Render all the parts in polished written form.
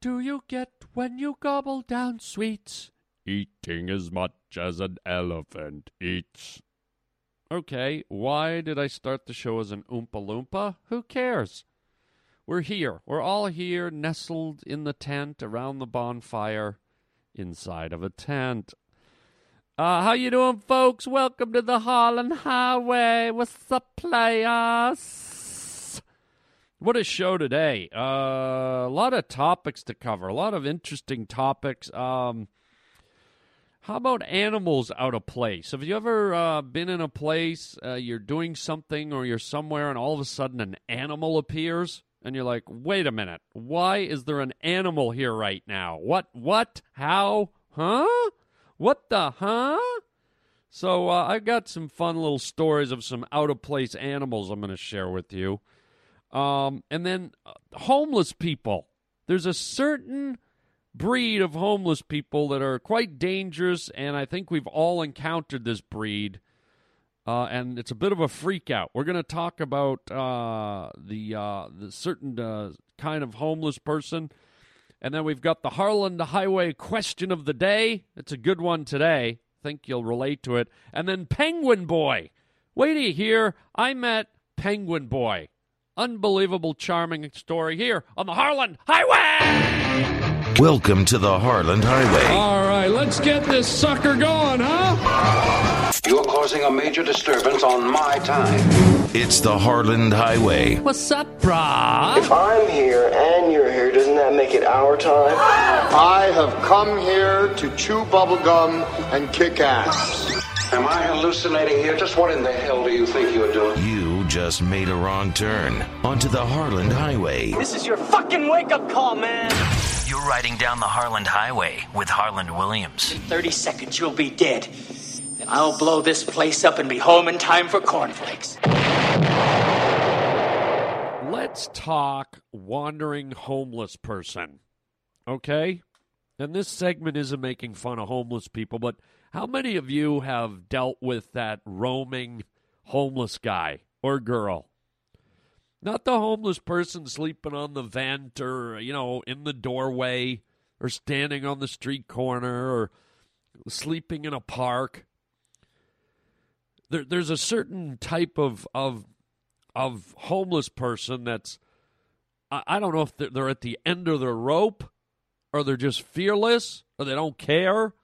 do you get when you gobble down sweets? Eating as much as an elephant eats. Okay, why did I start the show as an Oompa Loompa? Who cares? We're here. We're all here, nestled in the tent, around the bonfire, inside of a tent. How you doing, folks? Welcome to the Harland Highway. What's up, players? What a show today. A lot of topics to cover. A lot of interesting topics. How about animals out of place? Have you ever been in a place, you're doing something or you're somewhere and all of a sudden an animal appears? And you're like, wait a minute. Why is there an animal here right now? What? How? Huh? What the huh? So I've got some fun little stories of some out-of-place animals I'm going to share with you. And then homeless people. There's a certain breed of homeless people that are quite dangerous, and I think we've all encountered this breed. And it's a bit of a freak out. We're going to talk about the certain kind of homeless person. And then we've got the Harland Highway question of the day. It's a good one today. I think you'll relate to it. And then Penguin Boy. Wait till you hear. I met Penguin Boy. Unbelievable, charming story here on the Harland Highway. Welcome to the Harland Highway. All right, let's get this sucker going, huh? You're causing a major disturbance on my time. It's the Harland Highway. What's up, brah? If I'm here and you're here, doesn't that make it our time? I have come here to chew bubblegum and kick ass. Am I hallucinating here? Just what in the hell do you think you're doing? You just made a wrong turn onto the Harland Highway. This is your fucking wake-up call, man. You're riding down the Harland Highway with Harland Williams. In 30 seconds, you'll be dead. And I'll blow this place up and be home in time for cornflakes. Let's talk wandering homeless person, okay? And this segment isn't making fun of homeless people, but how many of you have dealt with that roaming homeless guy or girl? Not the homeless person sleeping on the vent or, you know, in the doorway or standing on the street corner or sleeping in a park. There's a certain type of homeless person that's, I don't know if they're at the end of their rope or they're just fearless or they don't care.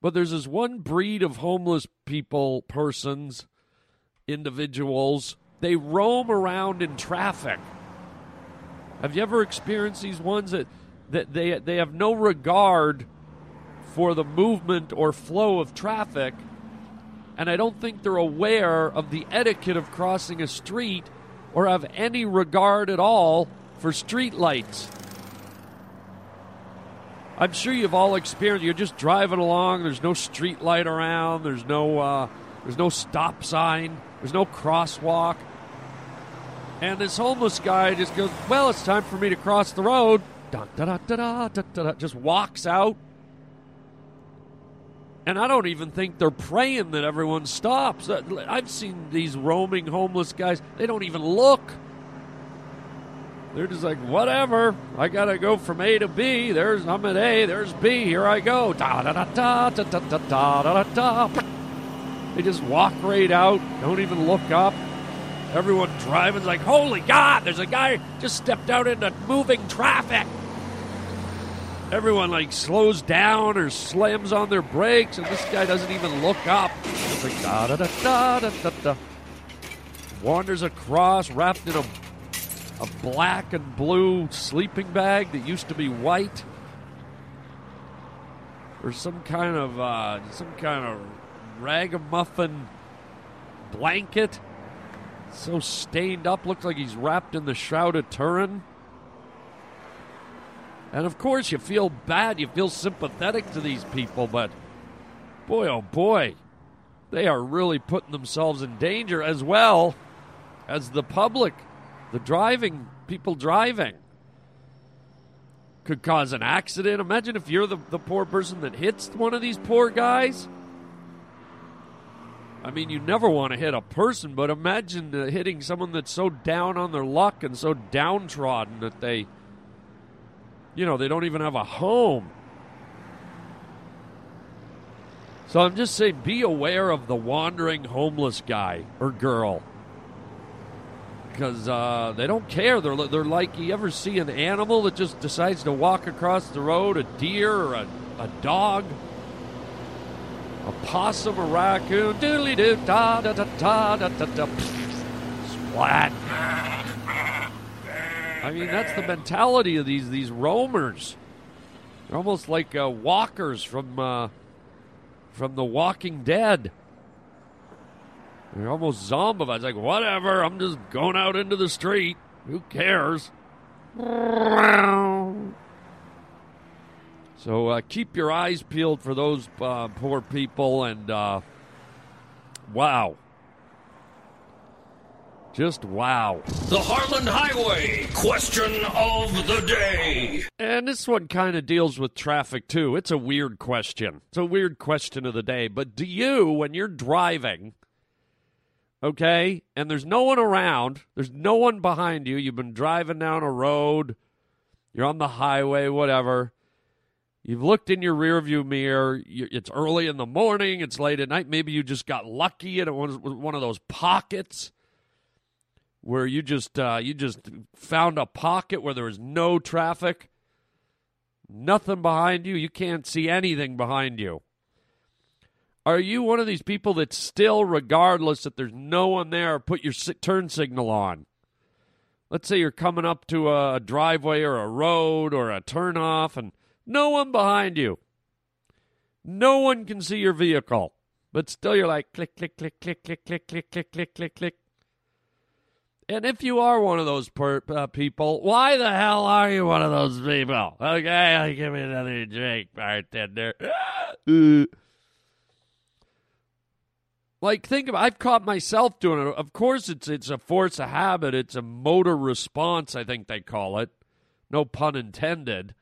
But there's this one breed of homeless people, persons, individuals. They roam around in traffic. Have you ever experienced these ones that they have no regard for the movement or flow of traffic? And I don't think they're aware of the etiquette of crossing a street or have any regard at all for street lights. I'm sure you've all experienced, you're just driving along, there's no street light around, there's no stop sign, there's no crosswalk. And this homeless guy just goes, well, it's time for me to cross the road. Da da da da da da da da, just walks out. And I don't even think they're praying that everyone stops. I've seen these roaming homeless guys. They don't even look. They're just like, whatever. I got to go from A to B. I'm at A. There's B. Here I go. Da-da-da-da, da-da-da-da-da-da. They just walk right out. Don't even look up. Everyone driving's like, holy God, there's a guy just stepped out into moving traffic. Everyone, like, slows down or slams on their brakes, and this guy doesn't even look up. It's like, da-da-da-da-da-da-da. Wanders across, wrapped in a black and blue sleeping bag that used to be white. Or some kind of ragamuffin blanket. So stained up, looks like he's wrapped in the Shroud of Turin. And, of course, you feel bad. You feel sympathetic to these people. But, boy, oh, boy, they are really putting themselves in danger as well as the public, people driving. Could cause an accident. Imagine if you're the poor person that hits one of these poor guys. I mean, you never want to hit a person, but imagine hitting someone that's so down on their luck and so downtrodden that they You know, they don't even have a home. So I'm just saying, be aware of the wandering homeless guy or girl. Because they don't care. They're like, you ever see an animal that just decides to walk across the road, a deer or a dog, a possum, a raccoon, doodly-doo, da-da-da-da-da-da-da, splat. I mean, that's the mentality of these roamers. They're almost like walkers from The Walking Dead. They're almost zombified. Like, whatever, I'm just going out into the street. Who cares? So keep your eyes peeled for those poor people. And wow. Just wow. The Harland Highway question of the day. And this one kind of deals with traffic, too. It's a weird question. It's a weird question of the day. But do you, when you're driving, okay, and there's no one around, there's no one behind you, you've been driving down a road, you're on the highway, whatever, you've looked in your rearview mirror, it's early in the morning, it's late at night, maybe you just got lucky and it was one of those pockets where you just found a pocket where there was no traffic, nothing behind you. You can't see anything behind you. Are you one of these people that still, regardless that there's no one there, put your turn signal on? Let's say you're coming up to a driveway or a road or a turnoff and no one behind you. No one can see your vehicle. But still you're like, click, click, click, click, click, click, click, click, click, click, click. And if you are one of those people, why the hell are you one of those people? Okay, give me another drink, bartender. Like, think about it. I've caught myself doing it. Of course, it's a force of habit. It's a motor response, I think they call it. No pun intended.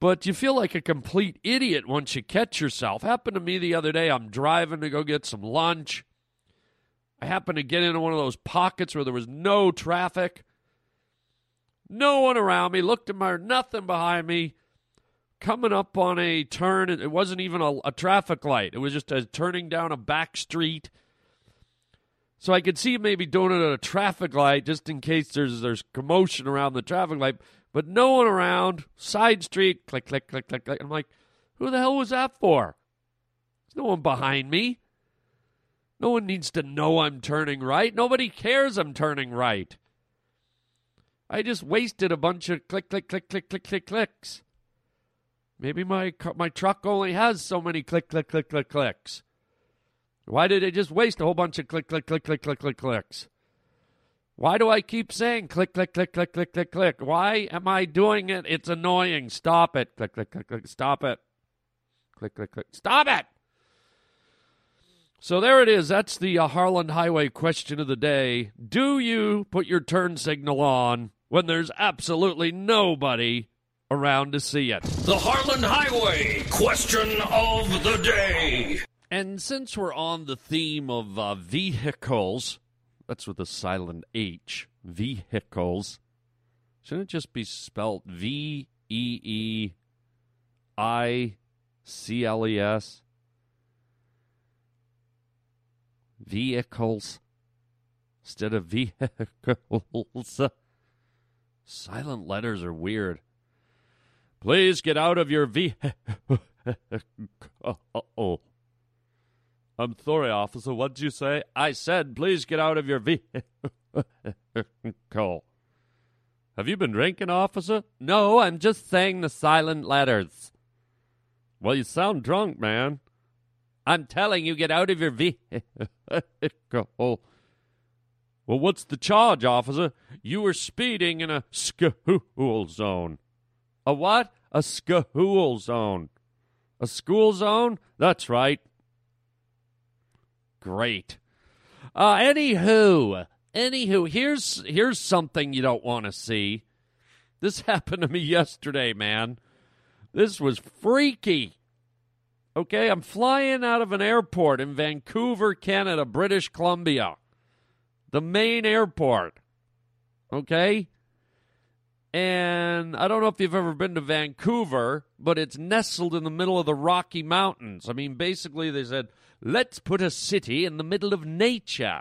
But you feel like a complete idiot once you catch yourself. Happened to me the other day. I'm driving to go get some lunch. I happened to get into one of those pockets where there was no traffic. No one around me. Looked at my, nothing behind me. Coming up on a turn. It wasn't even a traffic light. It was just a turning down a back street. So I could see maybe doing it at a traffic light just in case there's commotion around the traffic light. But no one around. Side street. Click, click, click, click, click. I'm like, who the hell was that for? There's no one behind me. No one needs to know I'm turning right. Nobody cares I'm turning right. I just wasted a bunch of click, click, click, click, click, click, clicks. Maybe my truck only has so many click, click, click, click, clicks. Why did I just waste a whole bunch of click, click, click, click, click, click, clicks? Why do I keep saying click, click, click, click, click, click, click? Why am I doing it? It's annoying. Stop it. Click, click, click, click. Stop it. Click, click, click. Stop it. So there it is. That's the Harland Highway question of the day. Do you put your turn signal on when there's absolutely nobody around to see it? The Harland Highway question of the day. And since we're on the theme of vehicles, that's with a silent H, vehicles, shouldn't it just be spelled V-E-E-I-C-L-E-S? Vehicles instead of vehicles. Silent letters are weird. Please get out of your vehicle. Uh-oh. I'm sorry, officer. What'd you say? I said, please get out of your vehicle. Have you been drinking, officer? No, I'm just saying the silent letters. Well, you sound drunk, man. I'm telling you, get out of your vehicle. Well, what's the charge, officer? You were speeding in a school zone. A what? A school zone. A school zone? That's right. Great. Anywho, here's something you don't want to see. This happened to me yesterday, man. This was freaky. Okay, I'm flying out of an airport in Vancouver, Canada, British Columbia. The main airport. Okay? And And I don't know if you've ever been to Vancouver, but it's nestled in the middle of the Rocky Mountains. I mean, basically they said, let's put a city in the middle of nature.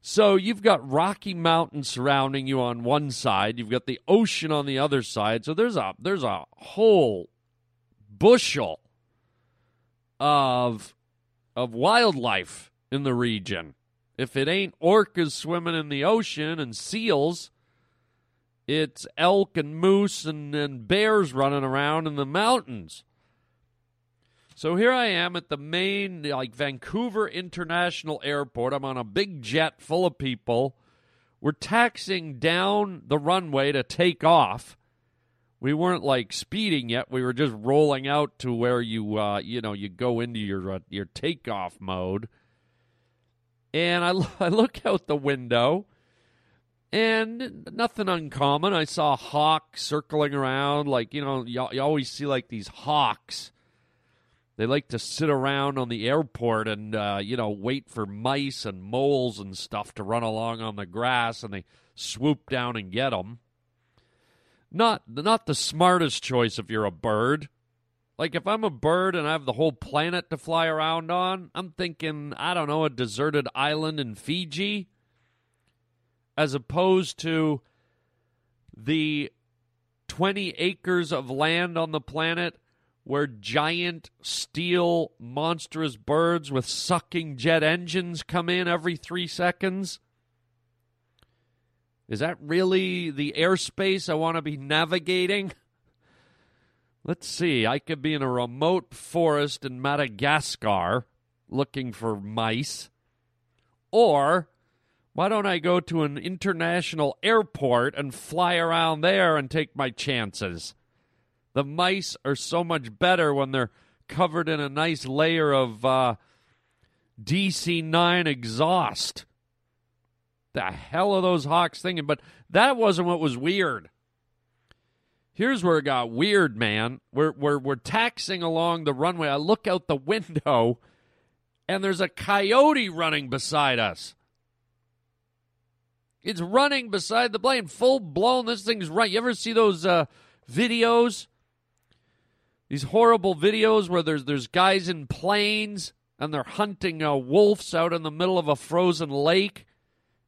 So you've got Rocky Mountains surrounding you on one side. You've got the ocean on the other side. So there's a whole bushel of wildlife in the region. If it ain't orcas swimming in the ocean and seals, it's elk and moose and bears running around in the mountains. So here I am at the main, Vancouver International Airport. I'm on a big jet full of people. We're taxiing down the runway to take off. We weren't, speeding yet. We were just rolling out to where you, you go into your takeoff mode. And I look out the window. And nothing uncommon. I saw a hawk circling around. You always see, these hawks. They like to sit around on the airport and, wait for mice and moles and stuff to run along on the grass, and they swoop down and get them. Not the smartest choice if you're a bird. If I'm a bird and I have the whole planet to fly around on, I'm thinking, I don't know, a deserted island in Fiji, as opposed to the 20 acres of land on the planet where giant, steel, monstrous birds with sucking jet engines come in every 3 seconds. Is that really the airspace I want to be navigating? Let's see. I could be in a remote forest in Madagascar looking for mice. Or why don't I go to an international airport and fly around there and take my chances? The mice are so much better when they're covered in a nice layer of DC-9 exhaust. The hell are those hawks thinking? But that wasn't what was weird. Here's where it got weird, man. We're taxiing along the runway. I look out the window, and there's a coyote running beside us. It's running beside the plane, full-blown. This thing's right. You ever see those videos? These horrible videos where there's guys in planes and they're hunting wolves out in the middle of a frozen lake,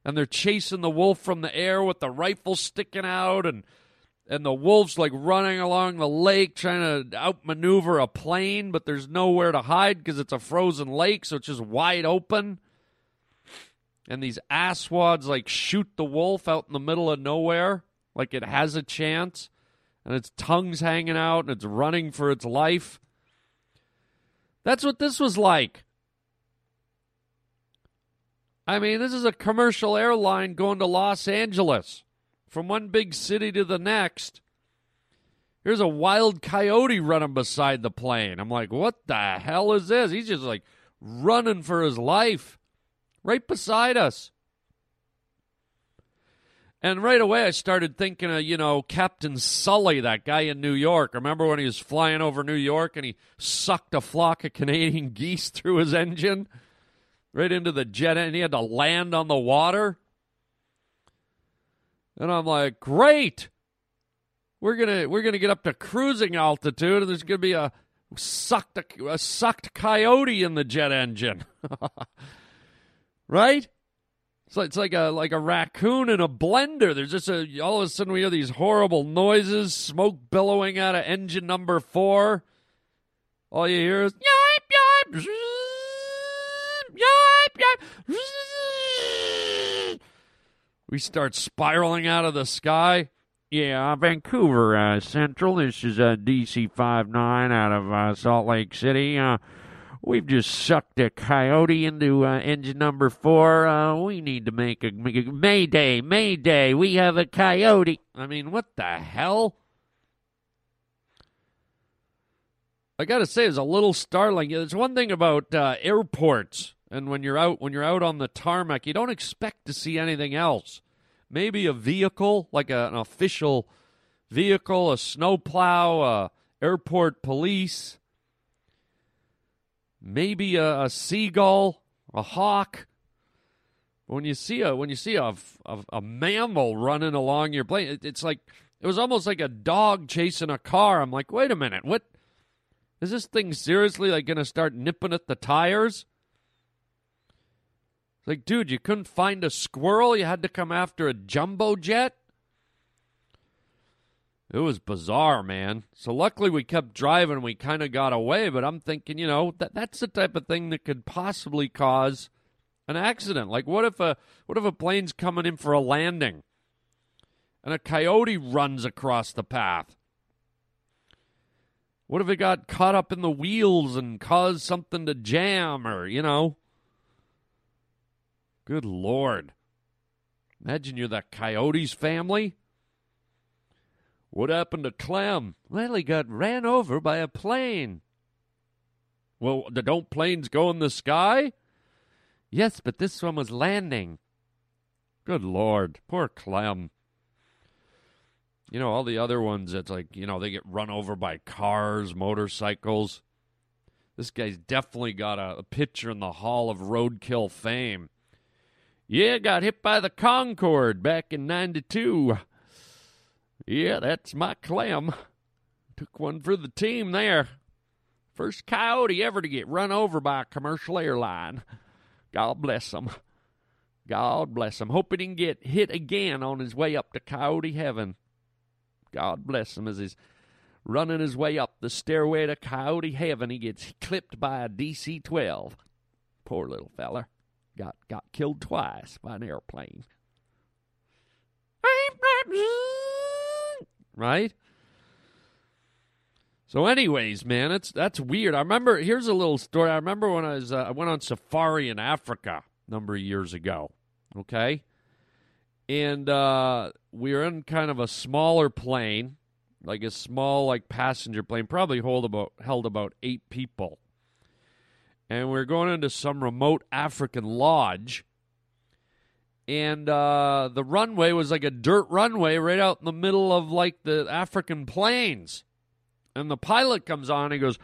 and they're chasing the wolf from the air with the rifle sticking out, and the wolf's running along the lake trying to outmaneuver a plane, but there's nowhere to hide because it's a frozen lake, so it's just wide open. And these asswads shoot the wolf out in the middle of nowhere like it has a chance, and its tongue's hanging out, and it's running for its life. That's what this was like. I mean, this is a commercial airline going to Los Angeles from one big city to the next. Here's a wild coyote running beside the plane. I'm like, what the hell is this? He's just, running for his life right beside us. And right away, I started thinking of, Captain Sully, that guy in New York. Remember when he was flying over New York and he sucked a flock of Canadian geese through his engine? Right into the jet, and he had to land on the water? And I'm like, great! We're gonna get up to cruising altitude, and there's going to be a sucked coyote in the jet engine. Right? So it's like a raccoon in a blender. There's just all of a sudden we hear these horrible noises, smoke billowing out of engine number 4. All you hear is yip, yip. We start spiraling out of the sky. Yeah, Vancouver Central. This is DC-59 out of Salt Lake City. We've just sucked a coyote into engine number 4. We need to make a mayday, mayday. We have a coyote. I mean, what the hell? I got to say, it's a little startling. There's one thing about airports, and when you're out on the tarmac, you don't expect to see anything else. Maybe a vehicle, an official vehicle, a snowplow, airport police. Maybe a seagull, a hawk. When you see a mammal running along your plane, it's like It was almost like a dog chasing a car. I'm like, wait a minute, what? Is this thing seriously like going to start nipping at the tires? It's like, dude, you couldn't find a squirrel. You had to come after a jumbo jet. It was bizarre, man. So luckily we kept driving. We kind of got away, but I'm thinking, you know, that's the type of thing that could possibly cause an accident. Like, what if a plane's coming in for a landing and a coyote runs across the path? What if it got caught up in the wheels and caused something to jam or, you know? Good Lord. Imagine you're the coyote's family. What happened to Clem? Well, he got ran over by a plane. Well, don't planes go in the sky? Yes, but this one was landing. Good Lord. Poor Clem. You know, all the other ones, it's like, you know, they get run over by cars, motorcycles. This guy's definitely got a picture in the Hall of Roadkill fame. Yeah, got hit by the Concorde back in 92. Yeah, that's my Clem. Took one for the team there. First coyote ever to get run over by a commercial airline. God bless him. God bless him. Hope he didn't get hit again on his way up to coyote heaven. God bless him as he's running his way up the stairway to coyote heaven. He gets clipped by a DC-12. Poor little feller. Got killed twice by an airplane. Right? So anyways, man, that's weird. I remember, here's a little story. I remember when I went on safari in Africa a number of years ago. Okay? And we were in kind of a smaller plane, like a small like passenger plane, probably held about 8 people. And we were going into some remote African lodge. And the runway was like a dirt runway right out in the middle of like the African plains. And the pilot comes on and he goes,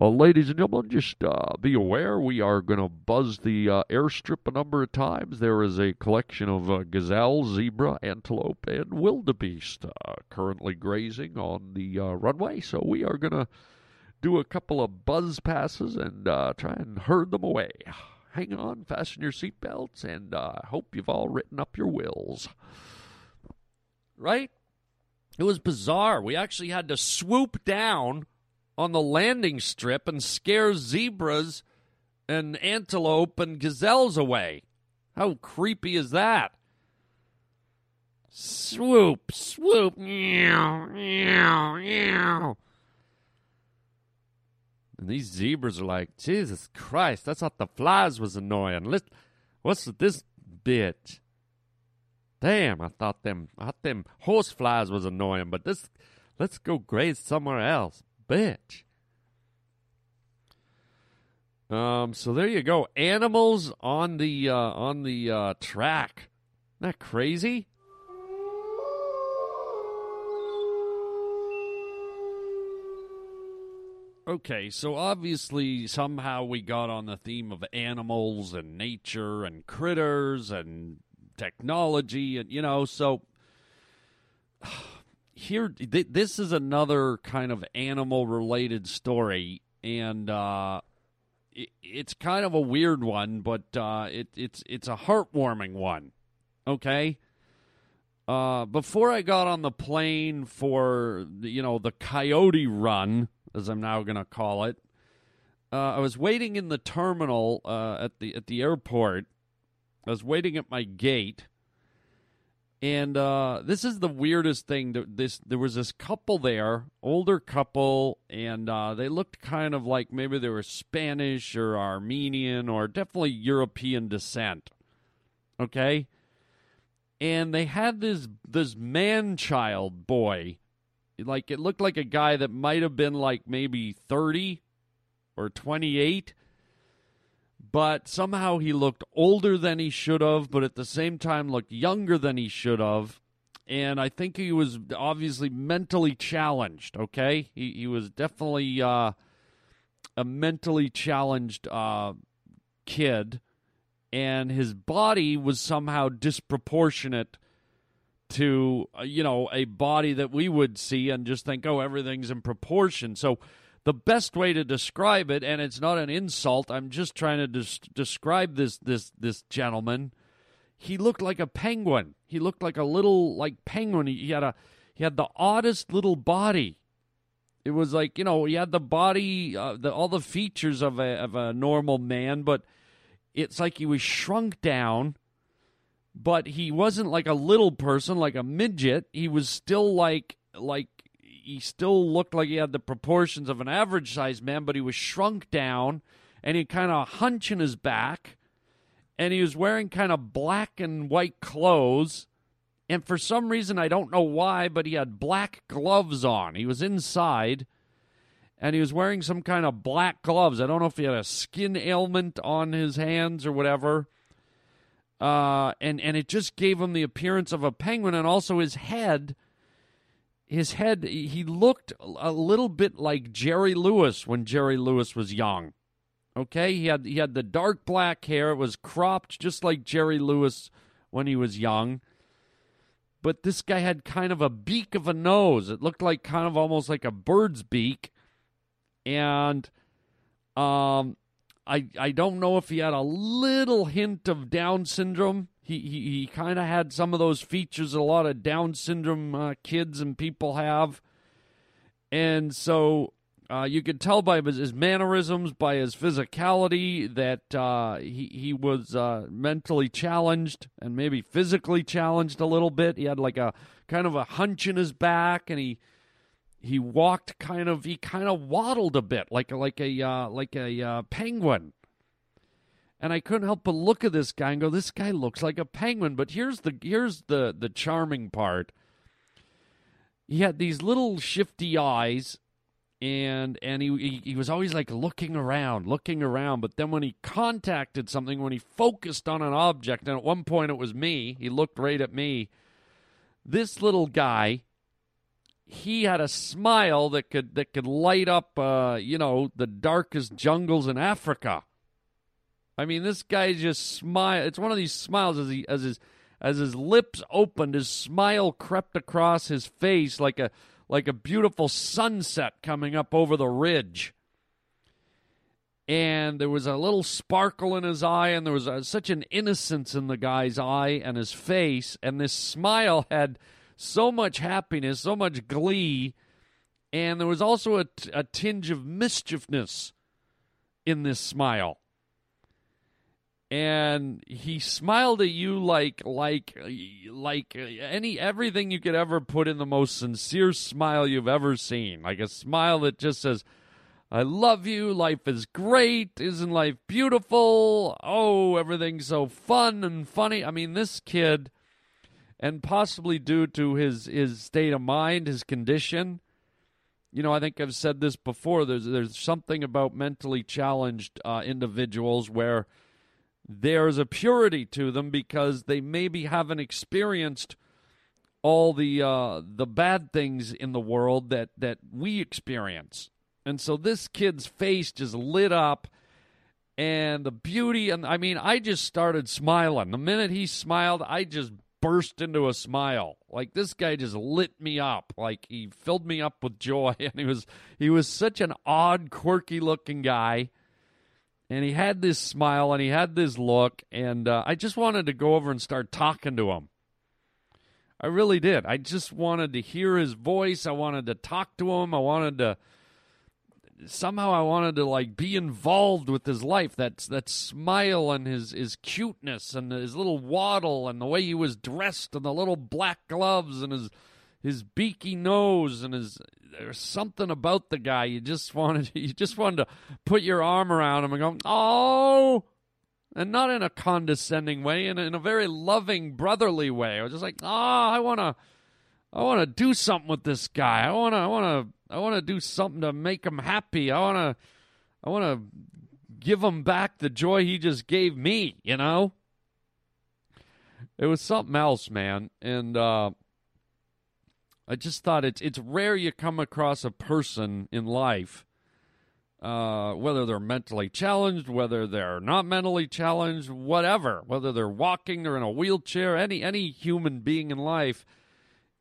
"Oh, ladies and gentlemen, just be aware we are going to buzz the airstrip a number of times. There is a collection of gazelle, zebra, antelope, and wildebeest currently grazing on the runway. So we are going to do a couple of buzz passes and try and herd them away. Hang on, fasten your seatbelts, and I hope you've all written up your wills." Right? It was bizarre. We actually had to swoop down on the landing strip and scare zebras and antelope and gazelles away. How creepy is that? Swoop, swoop, meow, meow, meow. And these zebras are like, Jesus Christ, that's what the flies was annoying. What's this bitch? Damn, I thought them horse flies was annoying, but this, let's go graze somewhere else, bitch. So there you go, animals on the track. Isn't that crazy? Okay, so obviously somehow we got on the theme of animals and nature and critters and technology and, you know, so here, this is another kind of animal-related story, and it's kind of a weird one, but it's a heartwarming one, okay? Before I got on the plane for, you know, the coyote run, as I'm now going to call it, I was waiting in the terminal at the airport. I was waiting at my gate, and this is the weirdest thing. There was this couple there, older couple, and they looked kind of like maybe they were Spanish or Armenian or definitely European descent, okay? And they had this man-child boy. Like, it looked like a guy that might have been, like, maybe 30 or 28. But somehow he looked older than he should have, but at the same time looked younger than he should have. And I think he was obviously mentally challenged, okay? He was definitely a mentally challenged kid. And his body was somehow disproportionate to, a body that we would see and just think, oh, everything's in proportion. So the best way to describe it, and it's not an insult, I'm just trying to describe this gentleman. He looked like a penguin. He looked like a little penguin. He had the oddest little body. It was like, he had the body, all the features of a normal man, but it's like he was shrunk down. But he wasn't like a little person, like a midget. He was still like he still looked like he had the proportions of an average-sized man, but he was shrunk down, and he kind of hunched in his back, and he was wearing kind of black and white clothes. And for some reason, I don't know why, but he had black gloves on. He was inside, and he was wearing some kind of black gloves. I don't know if he had a skin ailment on his hands or whatever. And it just gave him the appearance of a penguin, and also his head, he looked a little bit like Jerry Lewis when Jerry Lewis was young. Okay? He had the dark black hair. It was cropped just like Jerry Lewis when he was young. But this guy had kind of a beak of a nose. It looked like kind of almost like a bird's beak. And, I don't know if he had a little hint of Down syndrome. He kind of had some of those features a lot of Down syndrome kids and people have. And so you could tell by his mannerisms, by his physicality, that he was mentally challenged and maybe physically challenged a little bit. He had like a kind of a hunch in his back, and he walked kind of waddled a bit like a penguin. And I couldn't help but look at this guy and go, this guy looks like a penguin. But here's the charming part. He had these little shifty eyes, and he was always like looking around. But then when he contacted something, when he focused on an object, and at one point it was me, he looked right at me, this little guy, he had a smile that could light up, the darkest jungles in Africa. I mean, this guy just smiled. It's one of these smiles as his lips opened, his smile crept across his face like a beautiful sunset coming up over the ridge. And there was a little sparkle in his eye, and there was such an innocence in the guy's eye and his face, and this smile had so much happiness, so much glee, and there was also a tinge of mischievousness in this smile. And he smiled at you like everything you could ever put in the most sincere smile you've ever seen, like a smile that just says, "I love you. Life is great. Isn't life beautiful? Oh, everything's so fun and funny." I mean, this kid. And possibly due to his state of mind, his condition. I think I've said this before. There's something about mentally challenged individuals where there's a purity to them because they maybe haven't experienced all the bad things in the world that we experience. And so this kid's face just lit up. And the beauty, and I mean, I just started smiling. The minute he smiled, I just burst into a smile. Like, this guy just lit me up. Like, he filled me up with joy, and he was such an odd, quirky looking guy, and he had this smile and he had this look, and I just wanted to go over and start talking to him. I really did. I just wanted to hear his voice. I wanted to talk to him. I wanted to like be involved with his life. That smile and his cuteness and his little waddle and the way he was dressed and the little black gloves and his beaky nose and there's something about the guy. You just wanted to put your arm around him and go, "Oh," and not in a condescending way, and in a very loving, brotherly way. I was just like, "Oh, I wanna do something with this guy. I want to do something to make him happy. I want to give him back the joy he just gave me, It was something else, man. And I just thought it's rare you come across a person in life whether they're mentally challenged, whether they're not mentally challenged, whatever, whether they're walking or in a wheelchair, any human being in life.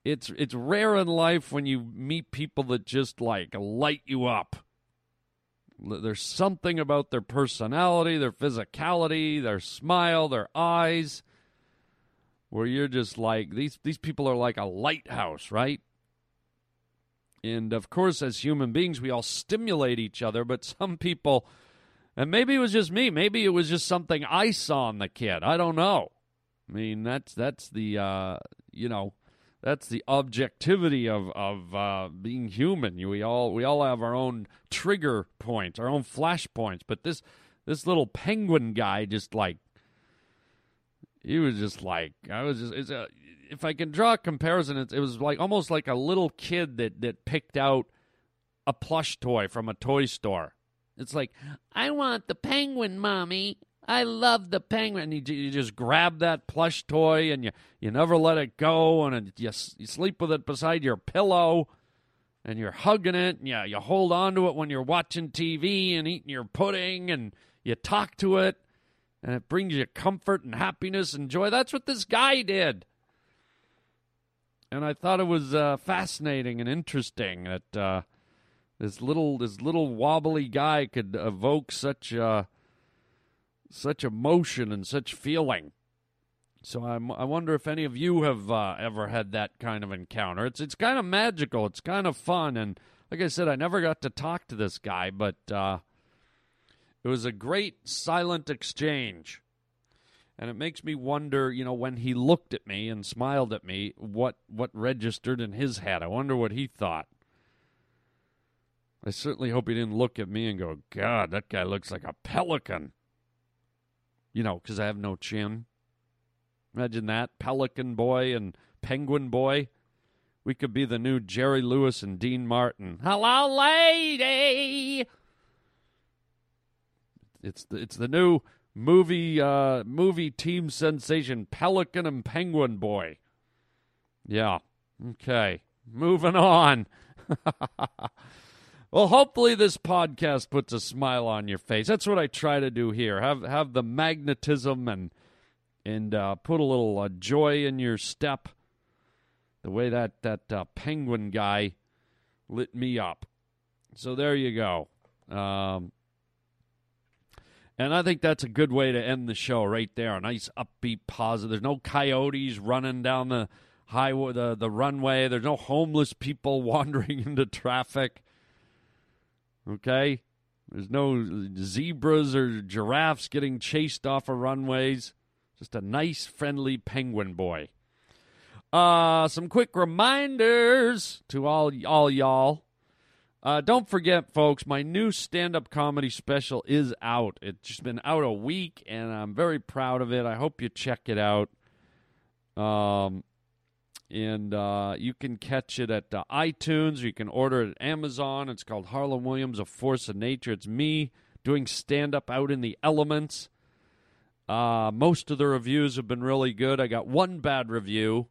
It's rare in life when you meet people that just, like, light you up. There's something about their personality, their physicality, their smile, their eyes, where you're just like, these people are like a lighthouse, right? And, of course, as human beings, we all stimulate each other, but some people, and maybe it was just me, maybe it was just something I saw in the kid, I don't know. I mean, that's the, you know, that's the objectivity of being human. We all have our own trigger points, our own flash points, but this little penguin guy just like, he was just like, if I can draw a comparison, it was like almost like a little kid that picked out a plush toy from a toy store. It's like, I want the penguin, Mommy. I love the penguin. And you just grab that plush toy and you never let it go, and you sleep with it beside your pillow, and you're hugging it, and you hold on to it when you're watching TV and eating your pudding, and you talk to it, and it brings you comfort and happiness and joy. That's what this guy did. And I thought it was fascinating and interesting that this little wobbly guy could evoke such emotion and such feeling. So I wonder if any of you have ever had that kind of encounter. It's kind of magical. It's kind of fun. And like I said, I never got to talk to this guy, but it was a great silent exchange. And it makes me wonder, you know, when he looked at me and smiled at me, what registered in his head. I wonder what he thought. I certainly hope he didn't look at me and go, God, that guy looks like a pelican. You know, because I have no chin. Imagine that, Pelican Boy and Penguin Boy. We could be the new Jerry Lewis and Dean Martin. Hello, lady! It's the new movie team sensation, Pelican and Penguin Boy. Yeah, okay, moving on. Well, hopefully this podcast puts a smile on your face. That's what I try to do here. Have the magnetism and put a little joy in your step. The way that penguin guy lit me up. So there you go. And I think that's a good way to end the show right there. A nice upbeat, positive. There's no coyotes running down the highway, the runway. There's no homeless people wandering into traffic. Okay? There's no zebras or giraffes getting chased off of runways. Just a nice, friendly penguin boy. Some quick reminders to all y'all. Don't forget, folks, my new stand-up comedy special is out. It's just been out a week, and I'm very proud of it. I hope you check it out. And you can catch it at iTunes, or you can order it at Amazon. It's called Harland Williams, A Force of Nature. It's me doing stand-up out in the elements. Most of the reviews have been really good. I got one bad review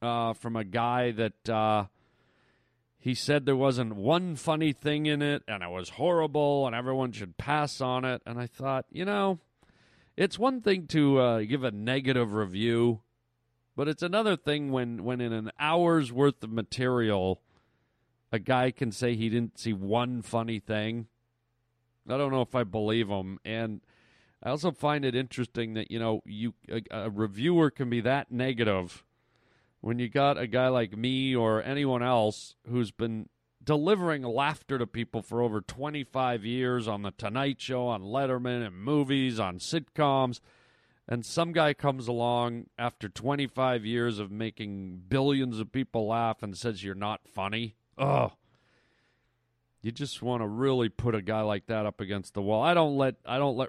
from a guy that he said there wasn't one funny thing in it, and it was horrible, and everyone should pass on it. And I thought, you know, it's one thing to give a negative review, but it's another thing when in an hour's worth of material, a guy can say he didn't see one funny thing. I don't know if I believe him. And I also find it interesting that, you know, a reviewer can be that negative when you got a guy like me or anyone else who's been delivering laughter to people for over 25 years on the Tonight Show, on Letterman, and movies, on sitcoms. And some guy comes along after 25 years of making billions of people laugh and says you're not funny. Oh, you just want to really put a guy like that up against the wall. I don't let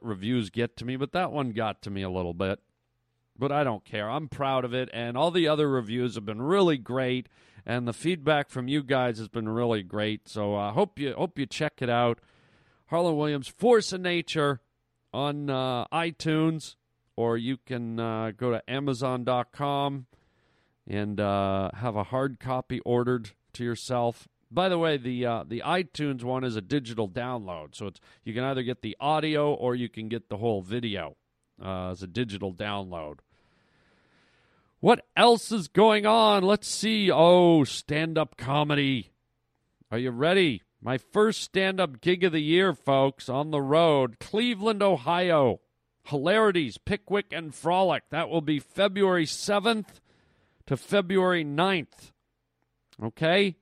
reviews get to me, but that one got to me a little bit. But I don't care. I'm proud of it, and all the other reviews have been really great, and the feedback from you guys has been really great. So I hope you check it out. Harland Williams, Force of Nature on iTunes. Or you can go to Amazon.com and have a hard copy ordered to yourself. By the way, the iTunes one is a digital download, so it's you can either get the audio or you can get the whole video as a digital download. What else is going on? Let's see. Oh, stand-up comedy. Are you ready? My first stand-up gig of the year, folks, on the road, Cleveland, Ohio. Hilarities, Pickwick and Frolic. That will be February 7th to February 9th. Okay?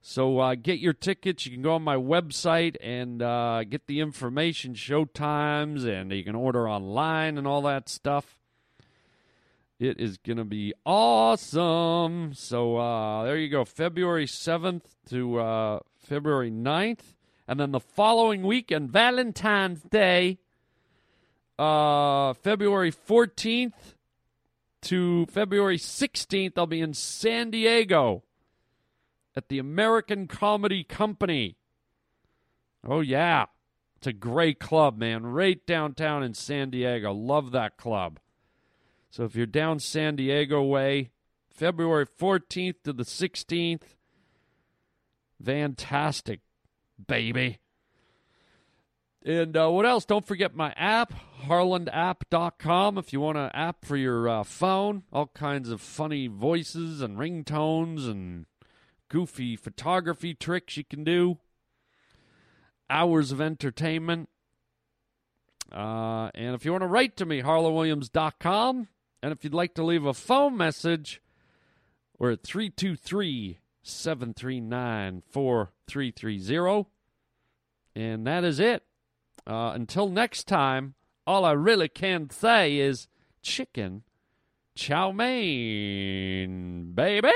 So get your tickets. You can go on my website and get the information, show times, and you can order online and all that stuff. It is going to be awesome. So there you go, February 7th to February 9th. And then the following weekend, Valentine's Day, February 14th to February 16th, I'll be in San Diego at the American Comedy Company. Oh, yeah. It's a great club, man, right downtown in San Diego. Love that club. So if you're down San Diego way, February 14th to the 16th, fantastic, baby. And what else? Don't forget my app, harlandapp.com, if you want an app for your phone. All kinds of funny voices and ringtones and goofy photography tricks you can do. Hours of entertainment. And if you want to write to me, harlandwilliams.com. And if you'd like to leave a phone message, we're at 323-739-4330. And that is it. Until next time, all I really can say is chicken chow mein, baby.